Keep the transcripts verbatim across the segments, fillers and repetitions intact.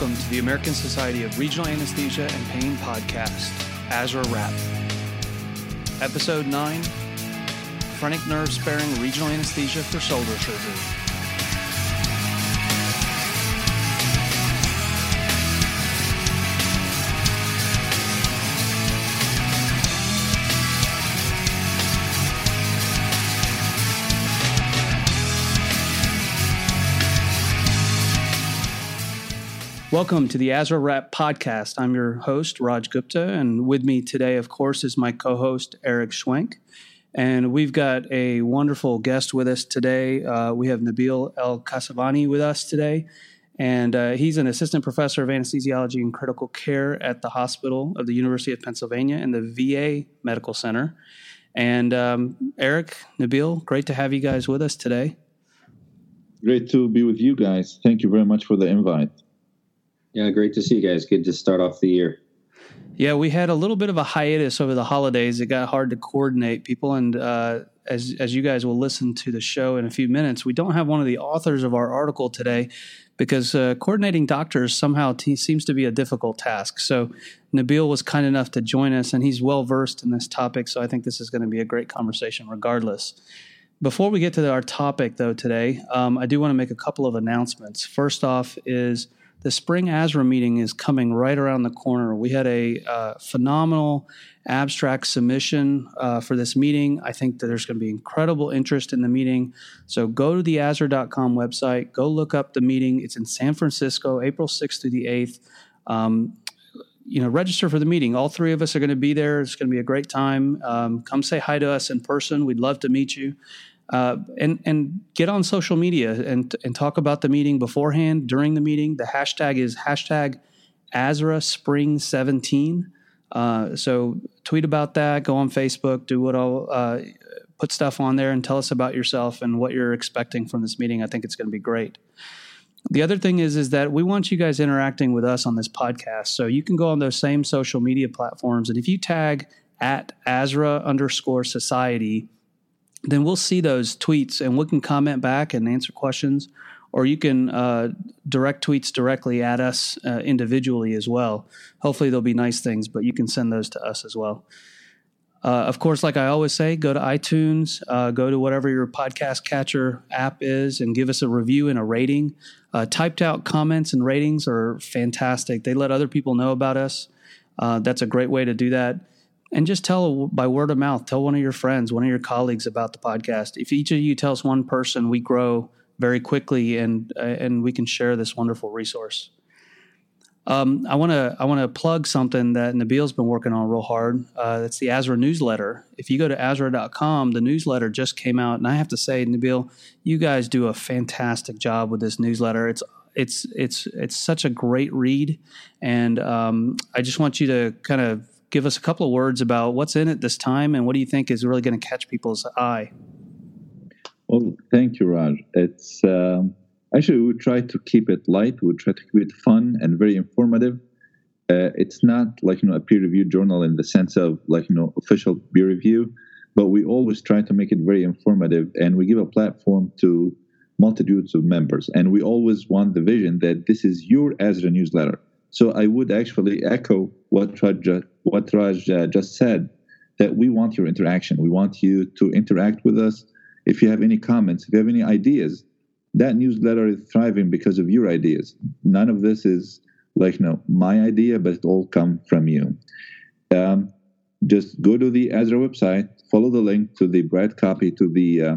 welcome to the American Society of Regional Anesthesia and Pain podcast, A S R A RAPP. Episode nine, Phrenic Nerve Sparing Regional Anesthesia for Shoulder Surgery. Welcome to the A S R A RAPP podcast. I'm your host, Raj Gupta, and with me today, of course, is my co-host, Eric Schwenk. And we've got a wonderful guest with us today. Uh, we have Nabil Elkassabany with us today, and uh, he's an assistant professor of anesthesiology and critical care at the Hospital of the University of Pennsylvania and the V A Medical Center. And um, Eric, Nabil, great to have you guys with us today. Great to be with you guys. Thank you very much for the invite. Yeah, great to see you guys. Good to start off the year. Yeah, we had a little bit of a hiatus over the holidays. It got hard to coordinate people, and uh, as as you guys will listen to the show in a few minutes, we don't have one of the authors of our article today because uh, coordinating doctors somehow t- seems to be a difficult task. So Nabil was kind enough to join us, and he's well-versed in this topic, so I think this is going to be a great conversation regardless. Before we get to our topic, though, today, um, I do want to make a couple of announcements. First off is the spring A S R A meeting is coming right around the corner. We had a uh, phenomenal abstract submission uh, for this meeting. I think that there's going to be incredible interest in the meeting. So go to the A S R A dot com website. Go look up the meeting. It's in San Francisco, April sixth through the eighth. Um, you know, register for the meeting. All three of us are going to be there. It's going to be a great time. Um, come say hi to us in person. We'd love to meet you. Uh, and and get on social media and and talk about the meeting beforehand, during the meeting. The hashtag is hashtag A S R A Spring seventeen. Uh, so tweet about that. Go on Facebook. Do what I'll uh, put stuff on there and tell us about yourself and what you're expecting from this meeting. I think it's going to be great. The other thing is, is that we want you guys interacting with us on this podcast. So you can go on those same social media platforms. And if you tag at A S R A underscore society, then we'll see those tweets and we can comment back and answer questions, or you can uh, direct tweets directly at us uh, individually as well. Hopefully there'll be nice things, but you can send those to us as well. Uh, of course, like I always say, go to iTunes, uh, go to whatever your podcast catcher app is and give us a review and a rating. Uh, typed out comments and ratings are fantastic. They let other people know about us. Uh, that's a great way to do that. And just tell by word of mouth, tell one of your friends, one of your colleagues about the podcast. If each of you tells one person, we grow very quickly and uh, and we can share this wonderful resource. Um, I want to I want to plug something that Nabil's been working on real hard. Uh, that's the A S R A newsletter. If you go to A S R A dot com, the newsletter just came out. And I have to say, Nabil, you guys do a fantastic job with this newsletter. It's it's it's it's such a great read. And um, I just want you to kind of give us a couple of words about what's in it this time and what do you think is really going to catch people's eye? Well, thank you, Raj. It's um, actually, we try to keep it light. We try to keep it fun and very informative. Uh, it's not like, you know, a peer-reviewed journal in the sense of like, you know, official peer review, but we always try to make it very informative, and we give a platform to multitudes of members. And we always want the vision that this is your A S R A newsletter. So I would actually echo what Raj, what Raj uh, just said, that we want your interaction. We want you to interact with us. If you have any comments, if you have any ideas, that newsletter is thriving because of your ideas. None of this is like, you know, my idea, but it all comes from you. Um, just go to the A S R A website, follow the link to the bright copy to the uh,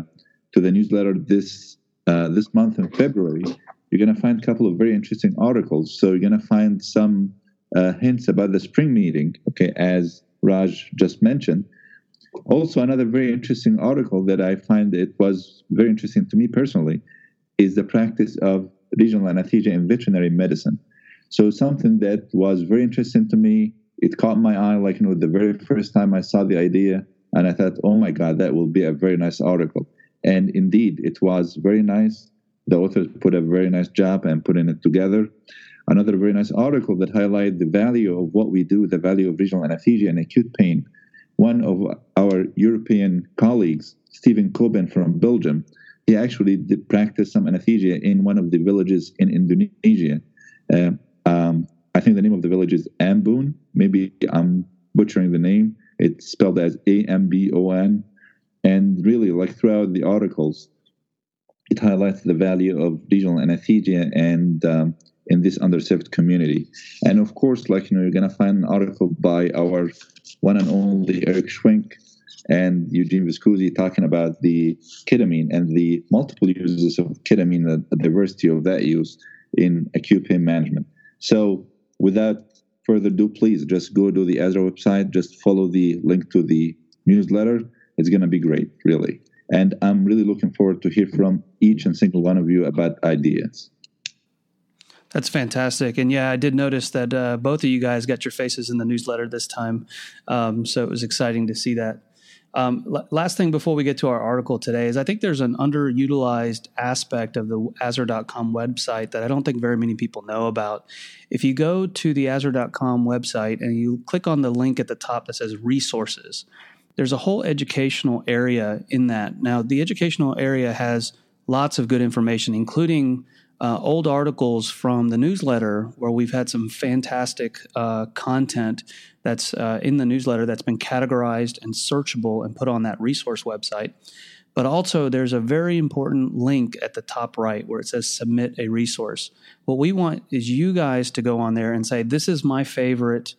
to the newsletter this uh, this month in February. You're going to find a couple of very interesting articles. So you're going to find some uh, hints about the spring meeting, okay, as Raj just mentioned. Also, another very interesting article that I find it was very interesting to me personally is the practice of regional anesthesia in veterinary medicine. So something that was very interesting to me, it caught my eye, like, you know, the very first time I saw the idea, and I thought, oh, my God, that will be a very nice article. And indeed, it was very nice. The authors put a very nice job and putting it together. Another very nice article that highlighted the value of what we do, the value of regional anesthesia and acute pain. One of our European colleagues, Steven Cohen from Belgium, he actually did practice some anesthesia in one of the villages in Indonesia. Uh, Um, I think the name of the village is Ambon. Maybe I'm butchering the name. It's spelled as A M B O N. And really, like throughout the articles, it highlights the value of regional anesthesia and um, in this underserved community. And of course, like, you know, you're going to find an article by our one and only Eric Schwenk and Eugene Viscusi talking about the ketamine and the multiple uses of ketamine, the, the diversity of that use in acute pain management. So without further ado, please just go to the A S R A website, just follow the link to the newsletter. It's going to be great, really. And I'm really looking forward to hear from each and single one of you about ideas. That's fantastic. And yeah, I did notice that uh, both of you guys got your faces in the newsletter this time. Um, so it was exciting to see that. Um, l- last thing before we get to our article today is I think there's an underutilized aspect of the A S R A dot com website that I don't think very many people know about. If you go to the A S R A dot com website and you click on the link at the top that says resources, there's a whole educational area in that. Now, the educational area has lots of good information, including uh, old articles from the newsletter where we've had some fantastic uh, content that's uh, in the newsletter that's been categorized and searchable and put on that resource website. But also there's a very important link at the top right where it says submit a resource. What we want is you guys to go on there and say, this is my favorite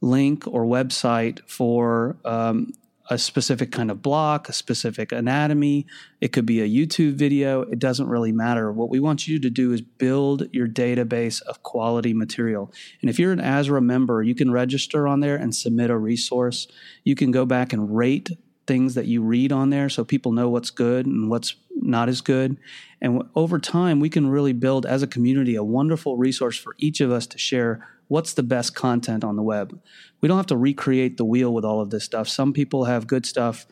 link or website for um, a specific kind of block, a specific anatomy. It could be a YouTube video. It doesn't really matter. What we want you to do is build your database of quality material. And if you're an A S R A member, you can register on there and submit a resource. You can go back and rate things that you read on there so people know what's good and what's not as good. And w- over time, we can really build as a community a wonderful resource for each of us to share what's the best content on the web. We don't have to recreate the wheel with all of this stuff. Some people have good stuff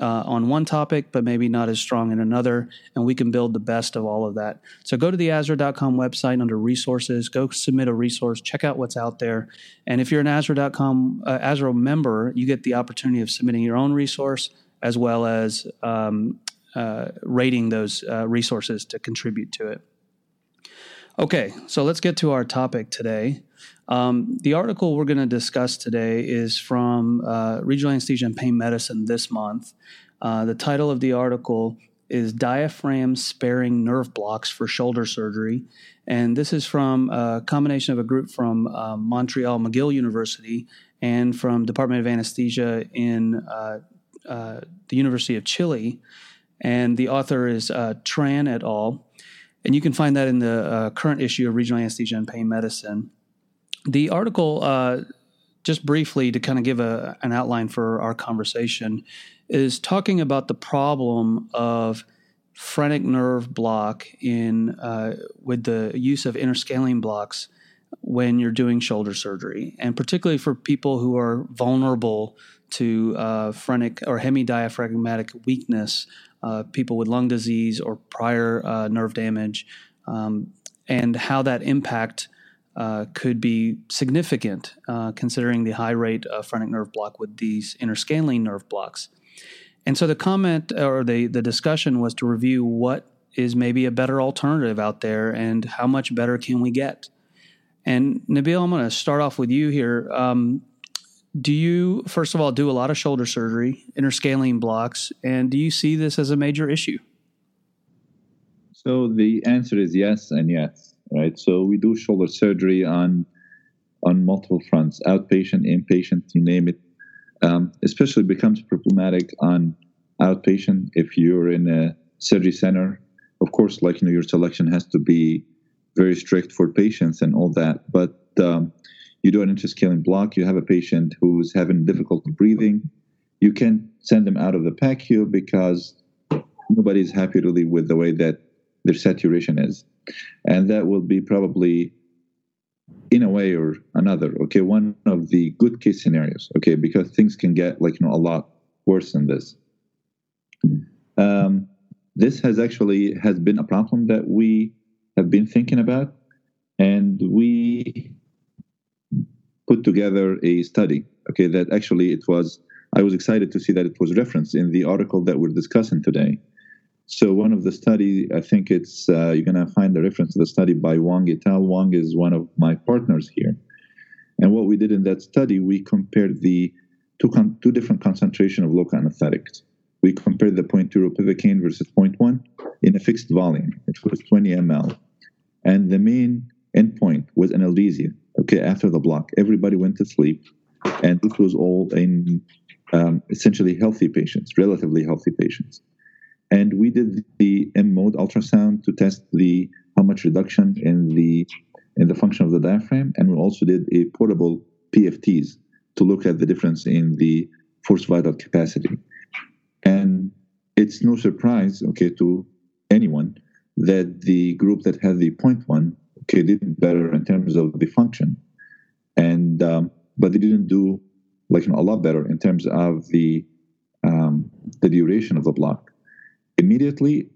uh, on one topic, but maybe not as strong in another, and we can build the best of all of that. So go to the A S R A dot com website under resources, go submit a resource, check out what's out there. And if you're an A S R A dot com uh, A S R A member, you get the opportunity of submitting your own resource as well as um, uh, rating those uh, resources to contribute to it. Okay, so let's get to our topic today. Um, the article we're going to discuss today is from uh, Regional Anesthesia and Pain Medicine this month. Uh, the title of the article is Diaphragm Sparing Nerve Blocks for Shoulder Surgery. And this is from a combination of a group from uh, Montreal, McGill University, and from Department of Anesthesia in uh, uh, the University of Chile. And the author is uh, Tran et al. And you can find that in the uh, current issue of Regional Anesthesia and Pain Medicine. The article, uh, just briefly to kind of give a, an outline for our conversation, is talking about the problem of phrenic nerve block in uh, with the use of interscalene blocks when you're doing shoulder surgery, and particularly for people who are vulnerable to uh, phrenic or hemidiaphragmatic weakness, uh, people with lung disease or prior uh, nerve damage, um, and how that impact Uh, could be significant uh, considering the high rate of phrenic nerve block with these interscalene nerve blocks. And so the comment or the, the discussion was to review what is maybe a better alternative out there and how much better can we get. And Nabil, I'm going to start off with you here. Um, do you, first of all, do a lot of shoulder surgery, interscalene blocks, and do you see this as a major issue? So the answer is yes and yes. Right, so we do shoulder surgery on on multiple fronts, outpatient, inpatient, you name it. Um, especially becomes problematic on outpatient if you're in a surgery center. Of course, like, you know, your selection has to be very strict for patients and all that. But um, you do an interscalene block, you have a patient who's having difficulty breathing. You can send them out of the P A C U because nobody's happy really with the way that their saturation is. And that will be probably, in a way or another, okay, one of the good case scenarios, okay, because things can get, like, you know, a lot worse than this. Um, this has actually has been a problem that we have been thinking about, and we put together a study, okay, that actually it was, I was excited to see that it was referenced in the article that we're discussing today. So one of the study, I think it's, uh, you're going to find the reference to the study by Wang et al. Wang is one of my partners here. And what we did in that study, we compared the two, con- two different concentration of local anesthetics. We compared the zero point two ropivacaine versus zero point one in a fixed volume. It was twenty milliliters. And the main endpoint was analgesia. Okay, after the block, everybody went to sleep. And this was all in um, essentially healthy patients, relatively healthy patients. And we did the M-mode ultrasound to test the how much reduction in the in the function of the diaphragm. And we also did a portable P F Ts to look at the difference in the forced vital capacity. And it's no surprise, okay, to anyone that the group that had the zero point one, okay, did better in terms of the function. And um, but they didn't do like you know, a lot better in terms of the um, the duration of the block. Immediately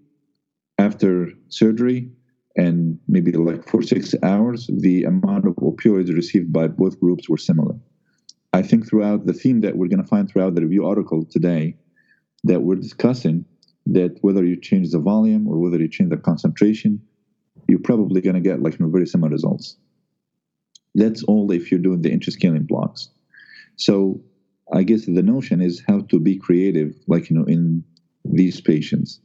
after surgery and maybe like four, six hours, the amount of opioids received by both groups were similar. I think throughout the theme that we're going to find throughout the review article today that we're discussing, that whether you change the volume or whether you change the concentration, you're probably going to get like very similar results. That's all if you're doing the interscaling blocks. So I guess the notion is how to be creative, like, you know, in these patients,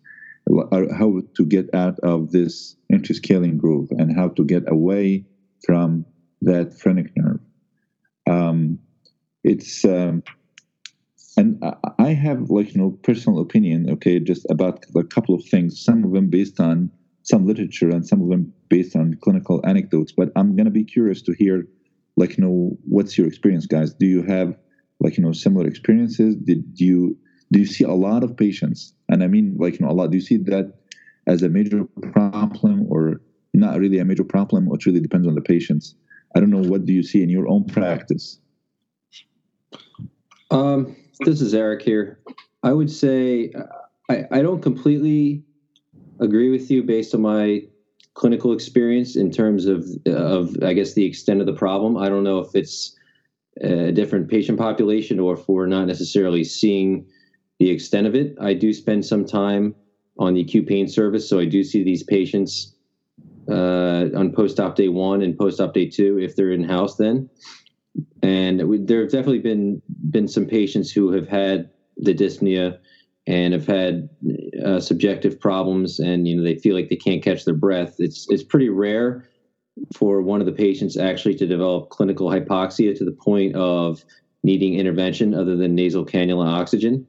how to get out of this interscaling groove and how to get away from that phrenic nerve. Um, it's, um, and I have like, you know, personal opinion, okay, just about a couple of things, some of them based on some literature and some of them based on clinical anecdotes, but I'm going to be curious to hear, like, you know, what's your experience, guys? Do you have like, you know, similar experiences? Did you, Do you see a lot of patients, and I mean like you know, a lot, do you see that as a major problem or not really a major problem, or it really depends on the patients? I don't know, what do you see in your own practice? Um, this is Eric here. I would say I, I don't completely agree with you based on my clinical experience in terms of, of I guess, the extent of the problem. I don't know if it's a different patient population or if we're not necessarily seeing the extent of it. I do spend some time on the acute pain service, so I do see these patients uh, on post-op day one and post-op day two if they're in-house then. And we, there have definitely been been some patients who have had the dyspnea and have had uh, subjective problems, and you know they feel like they can't catch their breath. It's it's pretty rare for one of the patients actually to develop clinical hypoxia to the point of needing intervention other than nasal cannula oxygen.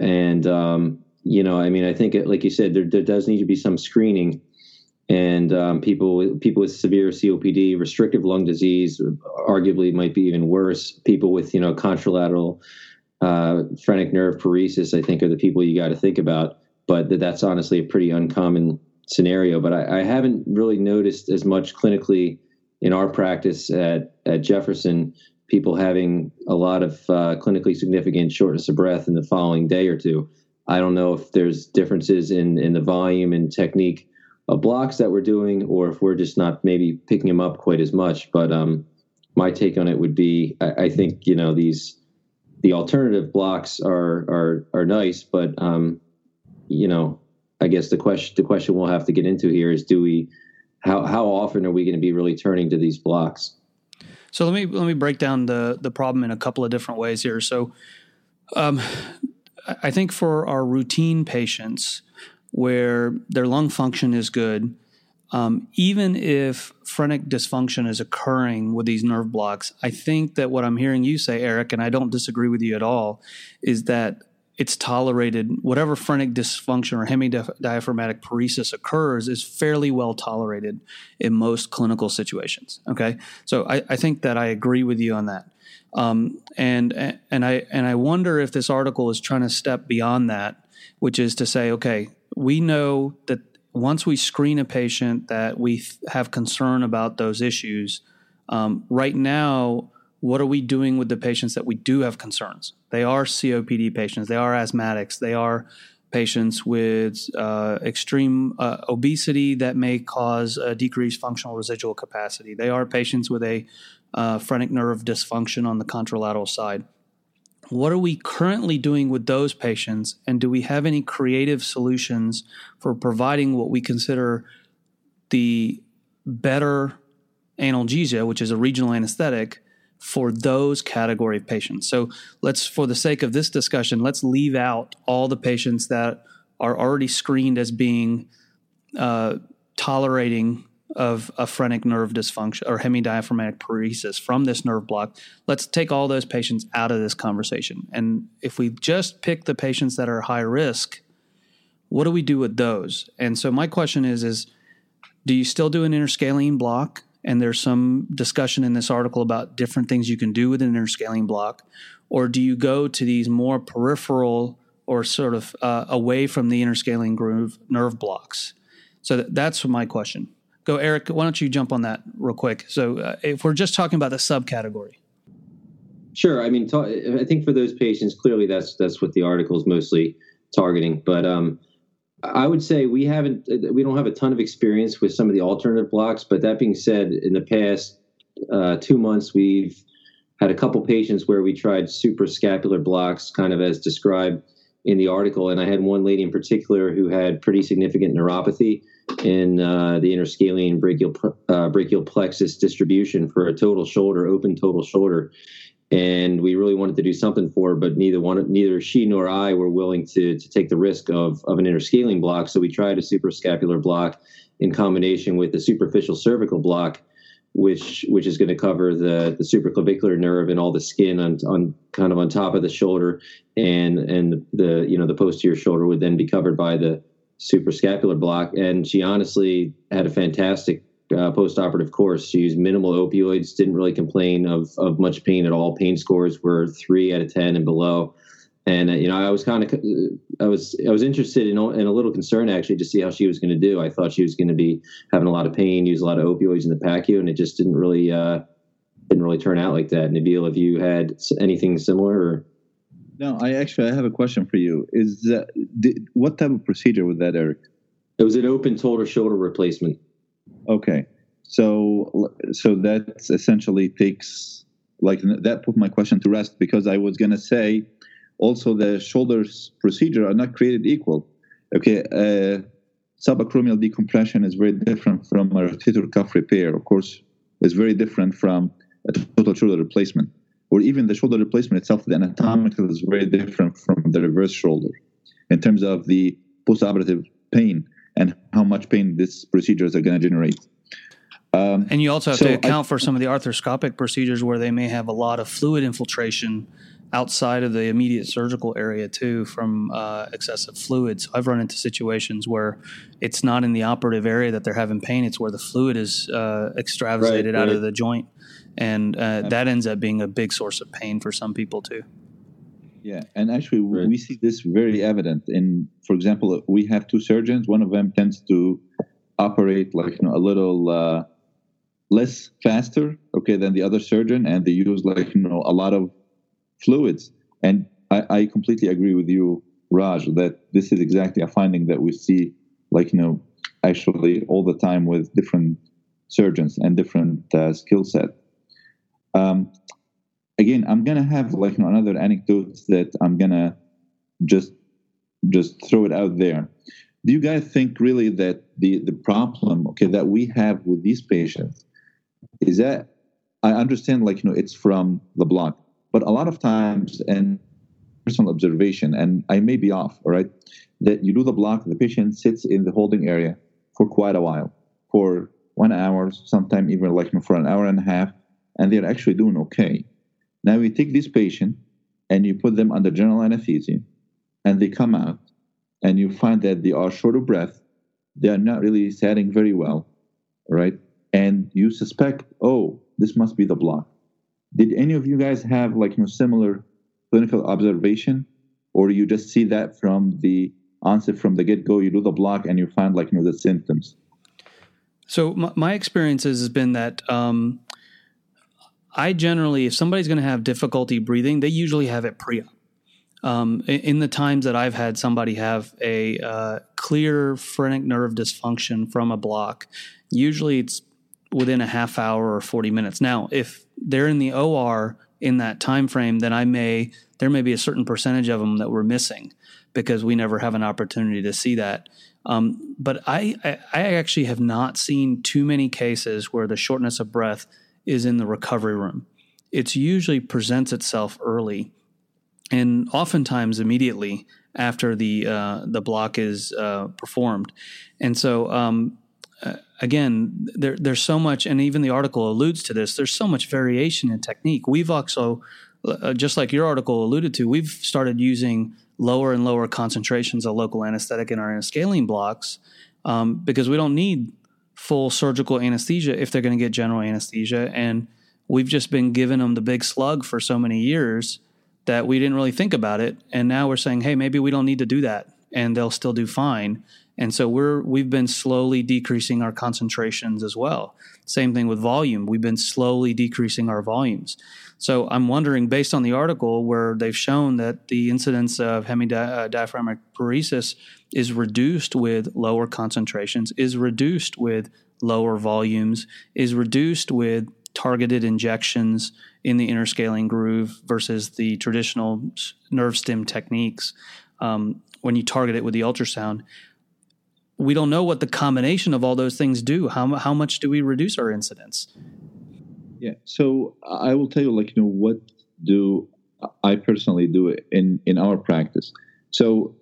And, um, you know, I mean, I think, it, like you said, there, there does need to be some screening. And um, people people with severe C O P D, restrictive lung disease, arguably might be even worse. People with, you know, contralateral uh, phrenic nerve paresis, I think, are the people you got to think about. But th- that's honestly a pretty uncommon scenario. But I, I haven't really noticed as much clinically in our practice at, at Jefferson people having a lot of uh, clinically significant shortness of breath in the following day or two. I don't know if there's differences in, in the volume and technique of blocks that we're doing, or if we're just not maybe picking them up quite as much. But um, my take on it would be, I, I think, you know, these, the alternative blocks are, are, are nice, but um, you know, I guess the question, the question we'll have to get into here is, do we, how, how often are we going to be really turning to these blocks? So let me let me break down the the problem in a couple of different ways here. So um, I think for our routine patients where their lung function is good, um, even if phrenic dysfunction is occurring with these nerve blocks, I think that what I'm hearing you say, Eric, and I don't disagree with you at all, is that it's tolerated. Whatever phrenic dysfunction or hemidiaphragmatic paresis occurs is fairly well tolerated in most clinical situations. Okay, so I, I think that I agree with you on that, um, and and I and I wonder if this article is trying to step beyond that, which is to say, okay, we know that once we screen a patient that we have concern about those issues. Um, right now, what are we doing with the patients that we do have concerns? They are C O P D patients. They are asthmatics. They are patients with uh, extreme uh, obesity that may cause a decreased functional residual capacity. They are patients with a uh, phrenic nerve dysfunction on the contralateral side. What are we currently doing with those patients, and do we have any creative solutions for providing what we consider the better analgesia, which is a regional anesthetic, for those category of patients? So let's, for the sake of this discussion, let's leave out all the patients that are already screened as being uh, tolerating of a phrenic nerve dysfunction or hemidiaphragmatic paresis from this nerve block. Let's take all those patients out of this conversation. And if we just pick the patients that are high risk, what do we do with those? And so my question is, is do you still do an interscalene block? And there's some discussion in this article about different things you can do with an interscalene block. Or do you go to these more peripheral or sort of uh, away from the interscalene groove nerve blocks? So th- that's my question. Go, Eric, why don't you jump on that real quick? So uh, if we're just talking about the subcategory. Sure. I mean, ta- I think for those patients, clearly that's that's what the article is mostly targeting. But um, I would say we haven't, we don't have a ton of experience with some of the alternative blocks. But that being said, in the past uh, two months, we've had a couple patients where we tried suprascapular blocks, kind of as described in the article. And I had one lady in particular who had pretty significant neuropathy in uh, the interscalene brachial uh, brachial plexus distribution for a total shoulder, open total shoulder. And we really wanted to do something for her, but neither one, neither she nor I were willing to to take the risk of, of an interscalene block. So we tried a suprascapular block in combination with a superficial cervical block, which which is going to cover the, the supraclavicular nerve and all the skin on, on kind of on top of the shoulder, and and the you know the posterior shoulder would then be covered by the suprascapular block. And she honestly had a fantastic uh, post-operative course. She used minimal opioids, didn't really complain of of much pain at all. Pain scores were three out of ten and below. And uh, you know, I was kind of, I was I was interested in and a little concerned actually to see how she was going to do. I thought she was going to be having a lot of pain, use a lot of opioids in the PACU, and it just didn't really uh, didn't really turn out like that. Nabil, have you had anything similar? Or? No, I actually I have a question for you. Is that, did, what type of procedure was that, Eric? It was an open total shoulder replacement. Okay, so so that essentially takes like that put my question to rest, because I was going to say also the shoulders procedure are not created equal. Okay, uh, subacromial decompression is very different from a rotator cuff repair. Of course, it's very different from a total shoulder replacement. Or even the shoulder replacement itself, the anatomical is very different from the reverse shoulder in terms of the postoperative pain and how much pain these procedures are going to generate. Um, and you also have so to account I, for some of the arthroscopic procedures where they may have a lot of fluid infiltration outside of the immediate surgical area too from uh, excessive fluid. So I've run into situations where it's not in the operative area that they're having pain. It's where the fluid is uh, extravasated right, out right. of the joint. And uh, that ends up being a big source of pain for some people too. Yeah, and actually right. we see this very evident. In, for example, we have two surgeons. One of them tends to operate like you know, a little uh, less faster, okay, than the other surgeon, and they use like you know a lot of fluids. And I, I completely agree with you, Raj, that this is exactly a finding that we see like you know actually all the time with different surgeons and different uh, skill set. Um, again, I'm going to have like another anecdote that I'm going to just just throw it out there. Do you guys think really that the, the problem, okay, that we have with these patients is that I understand like, you know, it's from the block, but a lot of times and personal observation, and I may be off, all right, that you do the block, the patient sits in the holding area for quite a while, for one hour, sometime even like you know, for an hour and a half. And they're actually doing okay. Now you take this patient and you put them under general anesthesia and they come out and you find that they are short of breath. They are not really sitting very well, right? And you suspect, oh, this must be the block. Did any of you guys have like a similar clinical observation, or you just see that from the onset, from the get-go, you do the block and you find like you know, the symptoms? So my, my experience has been that um I generally, if somebody's going to have difficulty breathing, they usually have it pre-op. Um, in, in the times that I've had somebody have a uh, clear phrenic nerve dysfunction from a block, usually it's within a half hour or forty minutes. Now, if they're in the O R, in that time frame, then I may there may be a certain percentage of them that we're missing because we never have an opportunity to see that. Um, but I, I, I actually have not seen too many cases where the shortness of breath is in the recovery room. It usually presents itself early, and oftentimes immediately after the uh, the block is uh, performed. And so, um, again, there, there's so much, and even the article alludes to this, there's so much variation in technique. We've also, uh, just like your article alluded to, we've started using lower and lower concentrations of local anesthetic in our anascaline blocks um, because we don't need full surgical anesthesia if they're going to get general anesthesia. And we've just been giving them the big slug for so many years that we didn't really think about it. And now we're saying, hey, maybe we don't need to do that and they'll still do fine. And so we're, we've been slowly decreasing our concentrations as well. Same thing with volume. We've been slowly decreasing our volumes. So I'm wondering, based on the article where they've shown that the incidence of hemidiaphragmatic paresis is reduced with lower concentrations, is reduced with lower volumes, is reduced with targeted injections in the interscalene groove versus the traditional nerve stim techniques um, when you target it with the ultrasound. We don't know what the combination of all those things do. How how much do we reduce our incidence? Yeah, so I will tell you, like, you know, what do I personally do in, in our practice. So,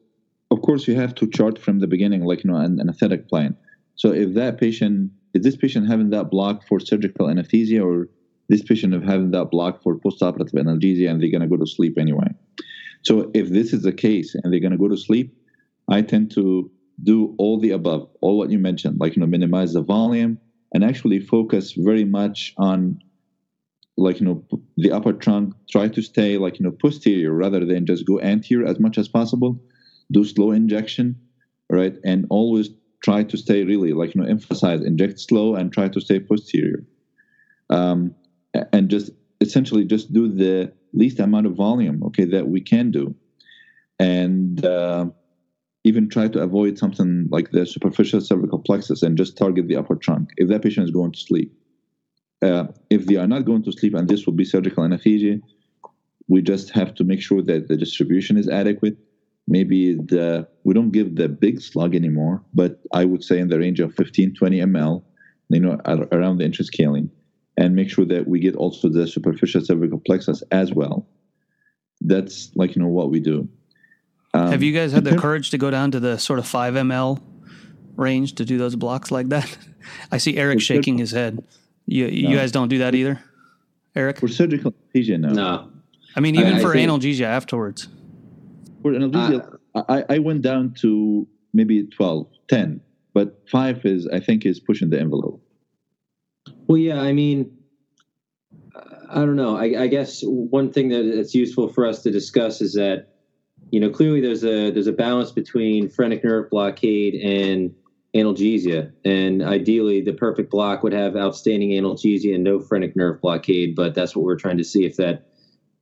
of course, you have to chart from the beginning, like, you know, an anesthetic plan. So if that patient, is this patient having that block for surgical anesthesia, or this patient is having that block for postoperative analgesia and they're going to go to sleep anyway? So if this is the case and they're going to go to sleep, I tend to do all the above, all what you mentioned, like, you know, minimize the volume and actually focus very much on, like, you know, the upper trunk, try to stay, like, you know, posterior rather than just go anterior as much as possible, do slow injection, right? And always try to stay really, like, you know, emphasize, inject slow and try to stay posterior. Um, and just essentially just do the least amount of volume, okay, that we can do. And, uh, even try to avoid something like the superficial cervical plexus and just target the upper trunk if that patient is going to sleep. Uh, if they are not going to sleep, and this will be surgical anesthesia, we just have to make sure that the distribution is adequate. Maybe the we don't give the big slug anymore, but I would say in the range of fifteen, twenty milliliters, you know, around the interscalene, and make sure that we get also the superficial cervical plexus as well. That's, like, you know, what we do. Um, Have you guys had the courage to go down to the sort of five milliliter range to do those blocks like that? I see Eric shaking his head. You, no. you guys don't do that either, Eric? For surgical anesthesia, no. No. I mean, even I, for I analgesia afterwards. For analgesia, uh, I, I went down to maybe twelve, ten, but five is, I think, is pushing the envelope. Well, yeah, I mean, I don't know. I, I guess one thing that it's useful for us to discuss is that, you know, clearly there's a there's a balance between phrenic nerve blockade and analgesia, and ideally the perfect block would have outstanding analgesia and no phrenic nerve blockade. But that's what we're trying to see if that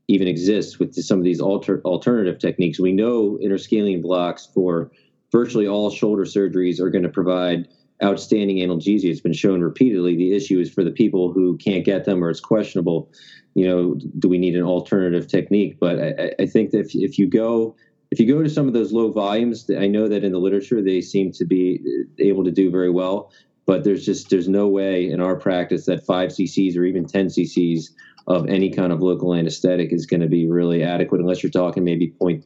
even exists with some of these alter, alternative techniques. We know interscalene blocks for virtually all shoulder surgeries are going to provide outstanding analgesia. It's been shown repeatedly. The issue is for the people who can't get them or it's questionable. You know, do we need an alternative technique? But I, I think that if, if you go if you go to some of those low volumes, I know that in the literature they seem to be able to do very well. But there's just there's no way in our practice that five cc's or even ten cc's of any kind of local anesthetic is going to be really adequate unless you're talking maybe point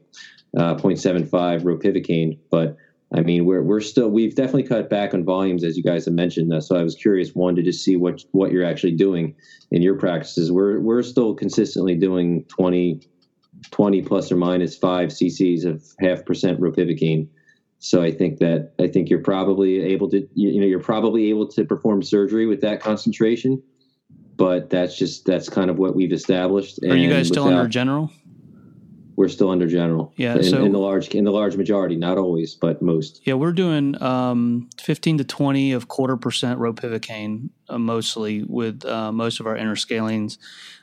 uh, point seven five ropivacaine. But I mean, we're we're still we've definitely cut back on volumes, as you guys have mentioned. Uh, so I was curious, one, to just see what what you're actually doing in your practices. We're we're still consistently doing twenty, twenty plus or minus five cc's of half percent ropivacaine. So I think that I think you're probably able to you, you know you're probably able to perform surgery with that concentration. But that's just that's kind of what we've established. Are and you guys still without, under general? We're still under general, yeah. In, so in the large, in the large majority, not always, but most. Yeah, we're doing um, fifteen to twenty of quarter percent ropivacaine, uh, mostly with uh, most of our interscalenes.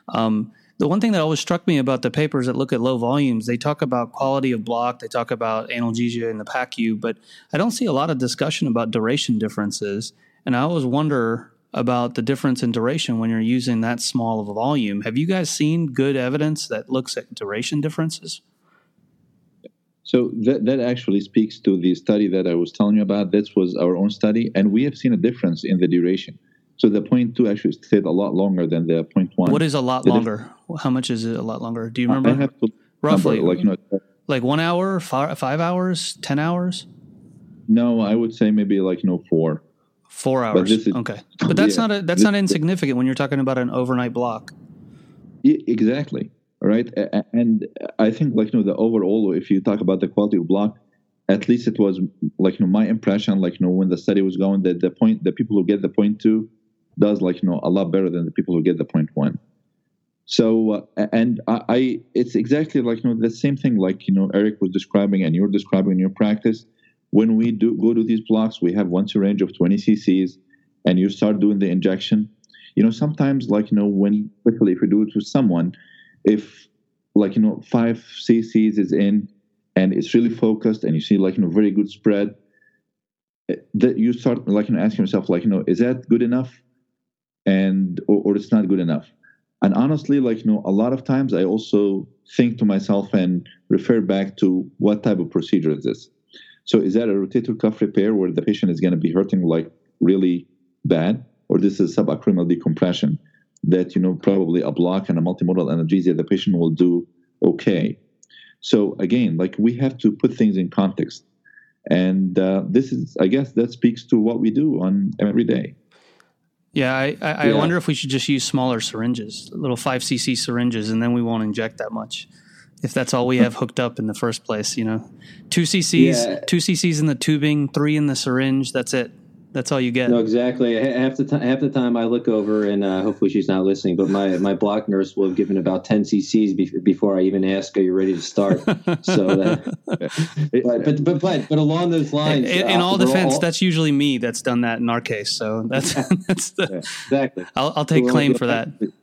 Um, the one thing that always struck me about the papers that look at low volumes, they talk about quality of block, they talk about analgesia in the P A C U, but I don't see a lot of discussion about duration differences. And I always wonder about the difference in duration when you're using that small of a volume. Have you guys seen good evidence that looks at duration differences? So that, that actually speaks to the study that I was telling you about. This was our own study, and we have seen a difference in the duration. So the point two actually stayed a lot longer than the point one. What is a lot the longer? Diff- How much is it a lot longer? Do you remember? I have to Roughly. Number, like, you know, like one hour, five, five hours, ten hours? No, I would say maybe like, you know, four. Four hours. But this is, okay. But that's yeah, not a, that's not insignificant when you're talking about an overnight block. Yeah, exactly. All right. And I think, like, you know, the overall, if you talk about the quality of block, at least it was, like, you know, my impression, like, you know, when the study was going, that the point, the people who get the point two does, like, you know, a lot better than the people who get the point one. So, uh, and I, I, it's exactly like, you know, the same thing, like, you know, Eric was describing and you're describing in your practice. When we do go to these blocks, we have one syringe of twenty cc's, and you start doing the injection. You know, sometimes, like, you know, when, particularly if you do it with someone, if, like, you know, five cc's is in and it's really focused and you see, like, you know, very good spread, that you start, like, you know, asking yourself, like, you know, is that good enough? And, or, or it's not good enough. And honestly, like, you know, a lot of times I also think to myself and refer back to what type of procedure is this. So is that a rotator cuff repair where the patient is going to be hurting, like, really bad? Or this is subacromial decompression that, you know, probably a block and a multimodal analgesia, the patient will do okay. So again, like, we have to put things in context. And uh, this is, I guess, that speaks to what we do on every day. Yeah, I, I, I yeah. wonder if we should just use smaller syringes, little five cc syringes, and then we won't inject that much. If that's all we have hooked up in the first place, you know, two cc's, yeah. two cc's in the tubing, three in the syringe. That's it. That's all you get. No, exactly. Half the time, half the time I look over, and uh, hopefully she's not listening, but my, my block nurse will have given about ten cc's be- before I even ask, "Are you ready to start?" So, that, but, but but but but along those lines, in, in uh, all defense, all, that's usually me that's done that in our case. So that's that's the, yeah, exactly. I'll, I'll take so claim for that. that.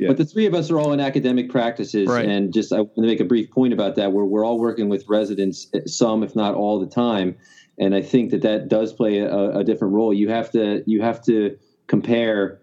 Yeah. But the three of us are all in academic practices, right. And just I want to make a brief point about that, where we're all working with residents, some if not all the time, and I think that that does play a, a different role. You have to you have to compare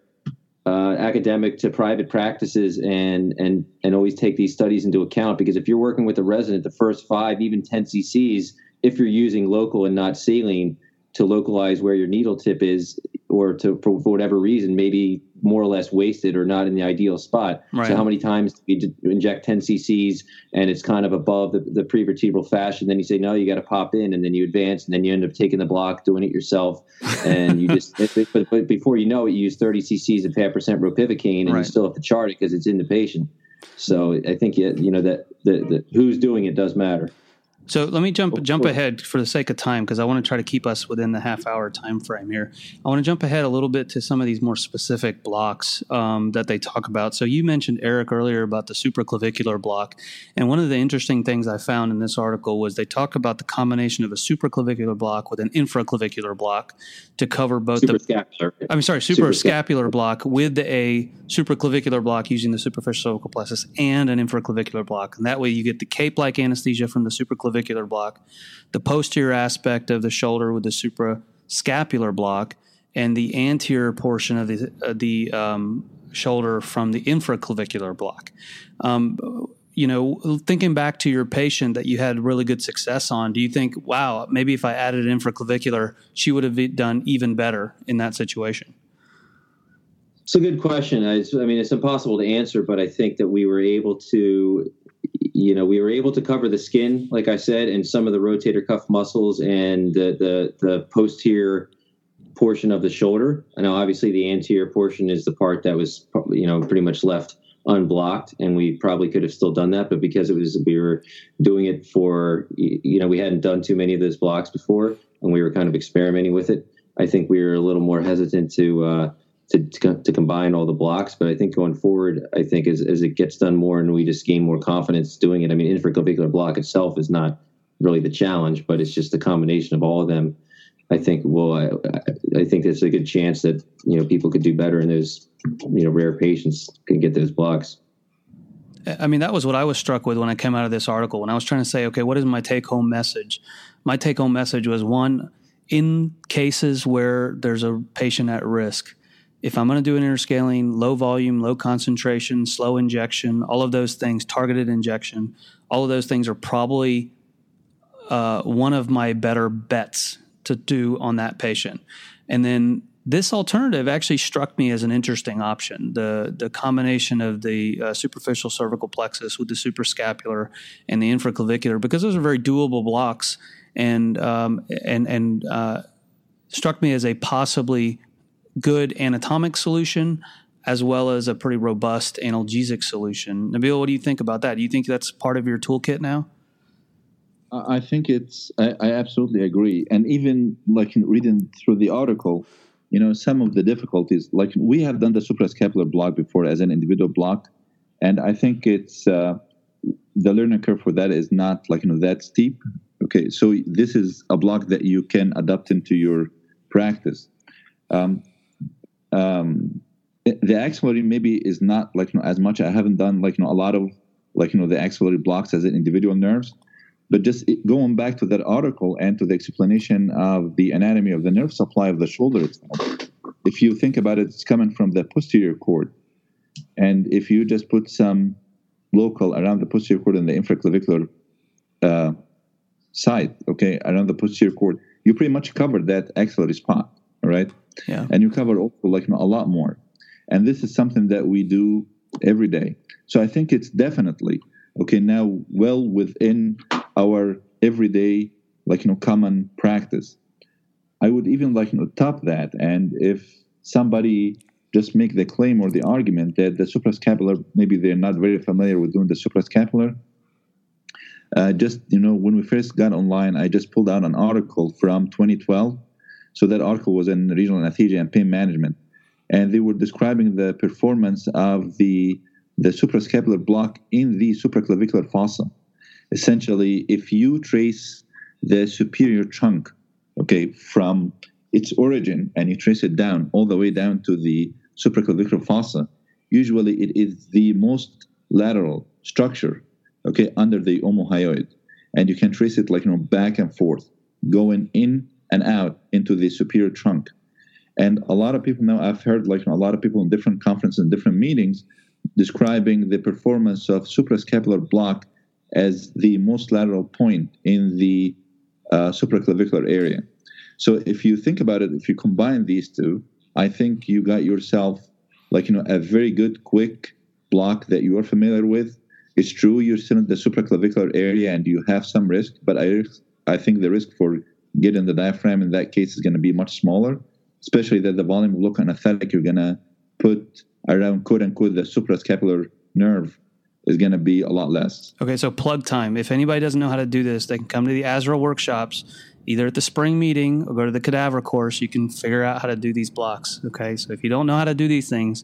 uh, academic to private practices, and and and always take these studies into account, because if you're working with a resident, the first five, even ten cc's, if you're using local and not saline to localize where your needle tip is, or to for, for whatever reason, maybe more or less wasted or not in the ideal spot. Right. So how many times do you inject ten cc's and it's kind of above the, the prevertebral fascia? Then you say, no, you got to pop in, and then you advance, and then you end up taking the block, doing it yourself. And you just, but, but before you know it, you use thirty cc's of half percent ropivacaine, and right. You still have to chart it because it's in the patient. So I think, you, you know, that the, the who's doing it does matter. So let me jump jump ahead for the sake of time, because I want to try to keep us within the half hour time frame here. I want to jump ahead a little bit to some of these more specific blocks um, that they talk about. So you mentioned, Eric, earlier about the supraclavicular block. And one of the interesting things I found in this article was they talk about the combination of a supraclavicular block with an infraclavicular block to cover both the – I'm sorry, suprascapular block with a supraclavicular block using the superficial cervical plexus and an infraclavicular block. And that way you get the cape-like anesthesia from the supraclavicular block, the posterior aspect of the shoulder with the suprascapular block, and the anterior portion of the uh, the um, shoulder from the infraclavicular block. Um, you know, thinking back to your patient that you had really good success on, do you think, wow, maybe if I added an infraclavicular, she would have done even better in that situation? It's a good question. I, I mean, it's impossible to answer, but I think that we were able to... You know, we were able to cover the skin, like I said, and some of the rotator cuff muscles and the, the, the posterior portion of the shoulder. And obviously the anterior portion is the part that was, you know, pretty much left unblocked. And we probably could have still done that, but because it was, we were doing it for, you know, we hadn't done too many of those blocks before, and we were kind of experimenting with it. I think we were a little more hesitant to, uh, To, to combine all the blocks, but I think going forward, I think as, as it gets done more and we just gain more confidence doing it. I mean, infraclavicular block itself is not really the challenge, but it's just the combination of all of them. I think, well, I, I think there's a good chance that, you know, people could do better, and those, you know, rare patients can get those blocks. I mean, that was what I was struck with when I came out of this article. When I was trying to say, okay, what is my take-home message? My take-home message was, one, in cases where there's a patient at risk, if I'm going to do an interscaling, low volume, low concentration, slow injection, all of those things, targeted injection, all of those things are probably uh, one of my better bets to do on that patient. And then this alternative actually struck me as an interesting option. The the combination of the uh, superficial cervical plexus with the suprascapular and the infraclavicular, because those are very doable blocks, and um, and and uh, struck me as a possibly good anatomic solution as well as a pretty robust analgesic solution. Nabil, what do you think about that? Do you think that's part of your toolkit now? I think it's. I, I absolutely agree, and even like in reading through the article. You know, some of the difficulties, like we have done the suprascapular block before as an individual block, and I think it's uh, the learning curve for that is not like, you know, that steep. Okay, so this is a block that you can adapt into your practice. Um, um, the axillary maybe is not like, you know, as much. I haven't done like, you know, a lot of like, you know, the axillary blocks as an individual nerves, but just going back to that article and to the explanation of the anatomy of the nerve supply of the shoulder itself, if you think about it, it's coming from the posterior cord. And if you just put some local around the posterior cord and the infraclavicular uh, side, okay, around the posterior cord, you pretty much cover that axillary spot, all right? Yeah. And you cover also like a lot more. And this is something that we do every day. So I think it's definitely, okay, now well within our everyday, like, you know, common practice. I would even like, you know, top that. And if somebody just make the claim or the argument that the suprascapular, maybe they're not very familiar with doing the suprascapular. Uh, just, you know, when we first got online, I just pulled out an article from twenty twelve. So that article was in Regional Anesthesia and Pain Management. And they were describing the performance of the, the suprascapular block in the supraclavicular fossa. Essentially, if you trace the superior trunk, okay, from its origin and you trace it down all the way down to the supraclavicular fossa, usually it is the most lateral structure, okay, under the omohyoid. And you can trace it like, you know, back and forth, going in and out into the superior trunk. And a lot of people now, I've heard like a lot of people in different conferences and different meetings describing the performance of suprascapular block as the most lateral point in the uh, supraclavicular area. So if you think about it, if you combine these two, I think you got yourself like, you know, a very good, quick block that you are familiar with. It's true, you're still in the supraclavicular area and you have some risk, but I, I think the risk for getting the diaphragm in that case is going to be much smaller, especially that the volume of local anesthetic you're going to put around, quote-unquote, the suprascapular nerve is going to be a lot less. Okay, so plug time. If anybody doesn't know how to do this, they can come to the ASRA workshops, either at the spring meeting or go to the cadaver course. You can figure out how to do these blocks, okay? So if you don't know how to do these things,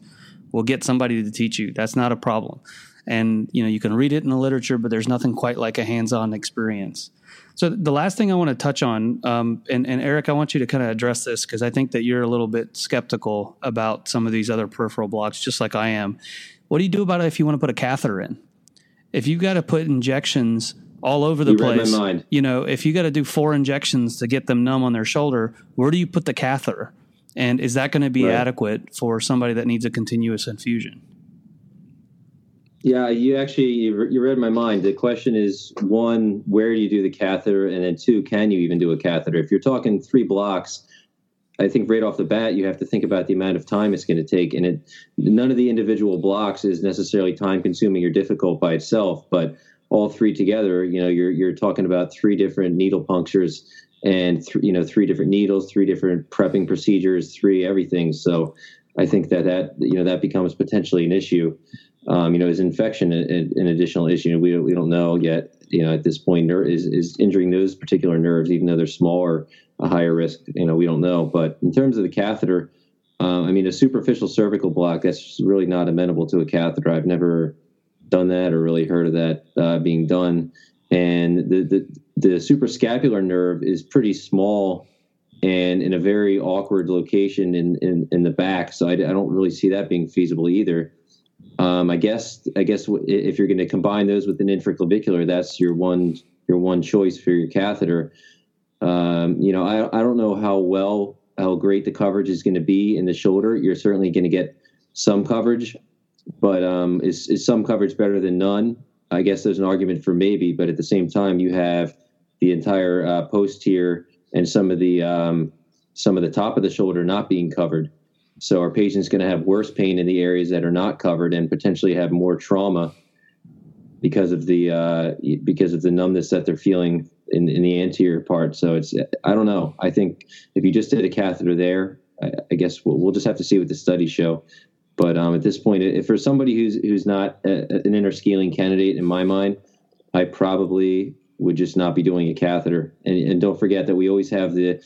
we'll get somebody to teach you. That's not a problem. And, you know, you can read it in the literature, but there's nothing quite like a hands-on experience. So the last thing I want to touch on, um, and, and Eric, I want you to kind of address this because I think that you're a little bit skeptical about some of these other peripheral blocks, just like I am. What do you do about it if you want to put a catheter in? If you've got to put injections all over the you place, read my mind. You know, if you got to do four injections to get them numb on their shoulder, where do you put the catheter? And is that going to be right. adequate for somebody that needs a continuous infusion? Yeah, you actually, you read my mind. The question is, one, where do you do the catheter? And then two, can you even do a catheter? If you're talking three blocks, I think right off the bat, you have to think about the amount of time it's going to take. And it, none of the individual blocks is necessarily time-consuming or difficult by itself, but all three together, you know, you're you're talking about three different needle punctures and, th- you know, three different needles, three different prepping procedures, three everything. So I think that that, you know, that becomes potentially an issue. Um, you know, is infection an, an additional issue? We we don't know yet. You know, at this point, ner- is is injuring those particular nerves, even though they're smaller, a higher risk? You know, we don't know. But in terms of the catheter, uh, I mean, a superficial cervical block, that's really not amenable to a catheter. I've never done that or really heard of that uh, being done. And the, the the suprascapular nerve is pretty small and in a very awkward location in, in, in the back. So I, I don't really see that being feasible either. Um, I guess I guess if you're going to combine those with an infraclavicular, that's your one your one choice for your catheter. Um, you know, I I don't know how well how great the coverage is going to be in the shoulder. You're certainly going to get some coverage, but um, is, is some coverage better than none? I guess there's an argument for maybe, but at the same time, you have the entire uh, post here and some of the um, some of the top of the shoulder not being covered. So our patient's going to have worse pain in the areas that are not covered and potentially have more trauma because of the uh, because of the numbness that they're feeling in, in the anterior part. So it's I don't know. I think if you just did a catheter there, I, I guess we'll, we'll just have to see what the studies show. But um, at this point, if for somebody who's who's not a, an interscaling candidate in my mind, I probably would just not be doing a catheter. And, and don't forget that we always have the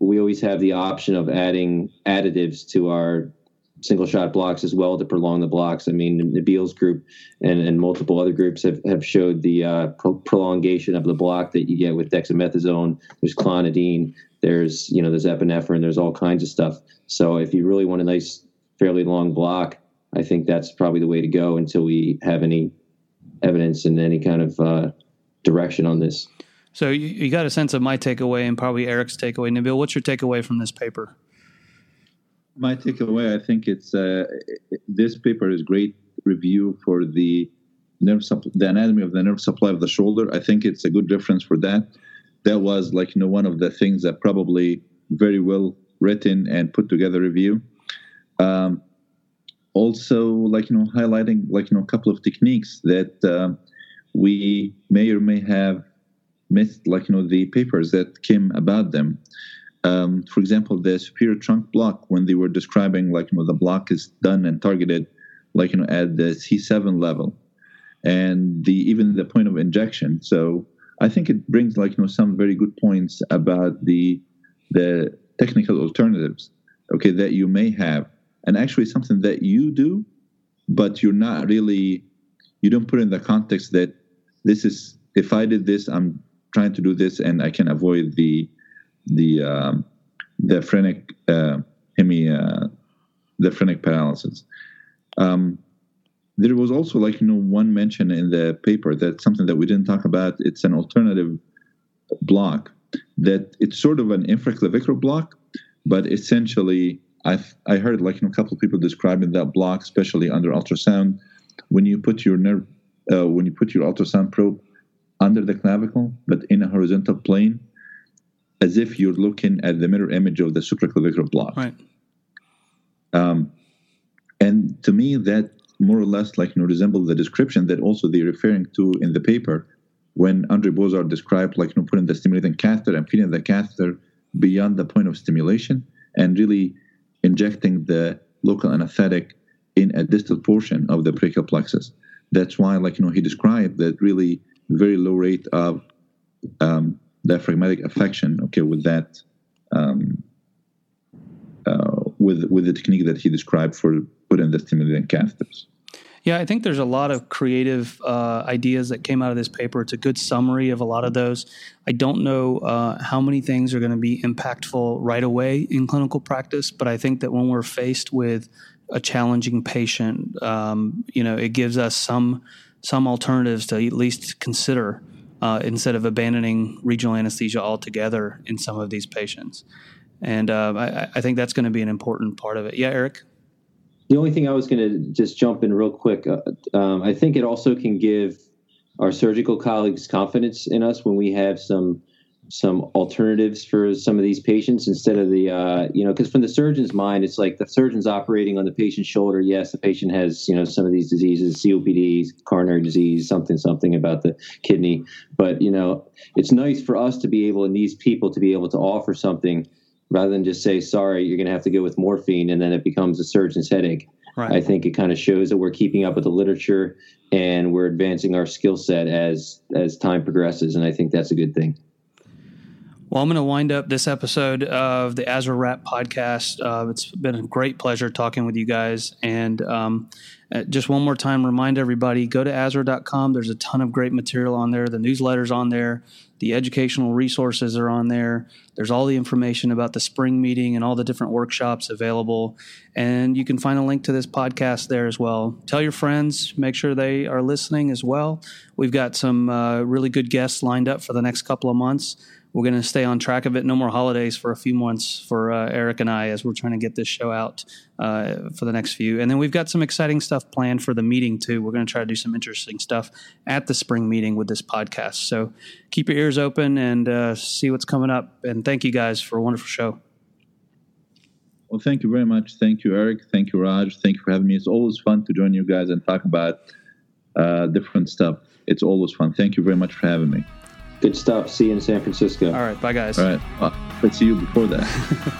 we always have the option of adding additives to our single shot blocks as well to prolong the blocks. I mean, the Beals group and, and multiple other groups have, have showed the uh, pro- prolongation of the block that you get with dexamethasone. There's clonidine. There's, you know, there's epinephrine. There's all kinds of stuff. So if you really want a nice, fairly long block, I think that's probably the way to go until we have any evidence in any kind of uh, direction on this. So you, you got a sense of my takeaway and probably Eric's takeaway. Nabil, what's your takeaway from this paper? My takeaway, I think it's uh, this paper is great review for the nerve, supp- the anatomy of the nerve supply of the shoulder. I think it's a good reference for that. That was like, you know, one of the things that probably very well written and put together review. Um, also, like, you know, highlighting like, you know, a couple of techniques that uh, we may or may have missed, like, you know, the papers that came about them. Um, for example, the superior trunk block, when they were describing, like, you know, the block is done and targeted, like, you know, at the C seven level and the even the point of injection. So I think it brings, like, you know, some very good points about the the technical alternatives, okay, that you may have. And actually something that you do, but you're not really, you don't put in the context that this is, if I did this, I'm trying to do this and I can avoid the the um, the phrenic uh, hemi uh, the phrenic paralysis. Um, there was also like you know one mention in the paper that something that we didn't talk about. It's an alternative block that it's sort of an infraclavicular block, but essentially I I heard like you know, a couple of people describing that block, especially under ultrasound, when you put your nerve uh, when you put your ultrasound probe under the clavicle, but in a horizontal plane, as if you're looking at the mirror image of the supraclavicular block. Right. Um, and to me, that more or less like you know, resembles the description that also they're referring to in the paper when Andre Bozard described like you know, putting the stimulating catheter and feeding the catheter beyond the point of stimulation and really injecting the local anesthetic in a distal portion of the brachial plexus. That's why like you know, he described that really very low rate of um, diaphragmatic affection, okay, with that, um, uh, with with the technique that he described for putting the stimulating catheters. Yeah, I think there's a lot of creative uh, ideas that came out of this paper. It's a good summary of a lot of those. I don't know uh, how many things are going to be impactful right away in clinical practice, but I think that when we're faced with a challenging patient, um, you know, it gives us some some alternatives to at least consider. Uh, instead of abandoning regional anesthesia altogether in some of these patients. And uh, I, I think that's going to be an important part of it. Yeah, Eric? The only thing I was going to just jump in real quick, uh, um, I think it also can give our surgical colleagues confidence in us when we have some some alternatives for some of these patients instead of the, uh, you know, because from the surgeon's mind, it's like the surgeon's operating on the patient's shoulder. Yes, the patient has, you know, some of these diseases, C O P D, coronary disease, something, something about the kidney. But, you know, it's nice for us to be able and these people to be able to offer something rather than just say, sorry, you're going to have to go with morphine. And then it becomes a surgeon's headache. Right. I think it kind of shows that we're keeping up with the literature and we're advancing our skill set as as time progresses. And I think that's a good thing. Well, I'm going to wind up this episode of the ASRA RAPP podcast. Uh, it's been a great pleasure talking with you guys. And um, Uh, just one more time, remind everybody, go to A S R A dot com. There's a ton of great material on there. The newsletter's on there. The educational resources are on there. There's all the information about the spring meeting and all the different workshops available. And you can find a link to this podcast there as well. Tell your friends. Make sure they are listening as well. We've got some uh, really good guests lined up for the next couple of months. We're going to stay on track of it. No more holidays for a few months for uh, Eric and I as we're trying to get this show out uh, for the next few. And then we've got some exciting stuff planned for the meeting, too. We're going to try to do some interesting stuff at the spring meeting with this podcast. So keep your ears open and uh, see what's coming up. And thank you guys for a wonderful show. Well, thank you very much. Thank you, Eric. Thank you, Raj. Thank you for having me. It's always fun to join you guys and talk about uh, different stuff. It's always fun. Thank you very much for having me. Good stuff. See you in San Francisco. All right. Bye, guys. All right. Well, let's see you before that.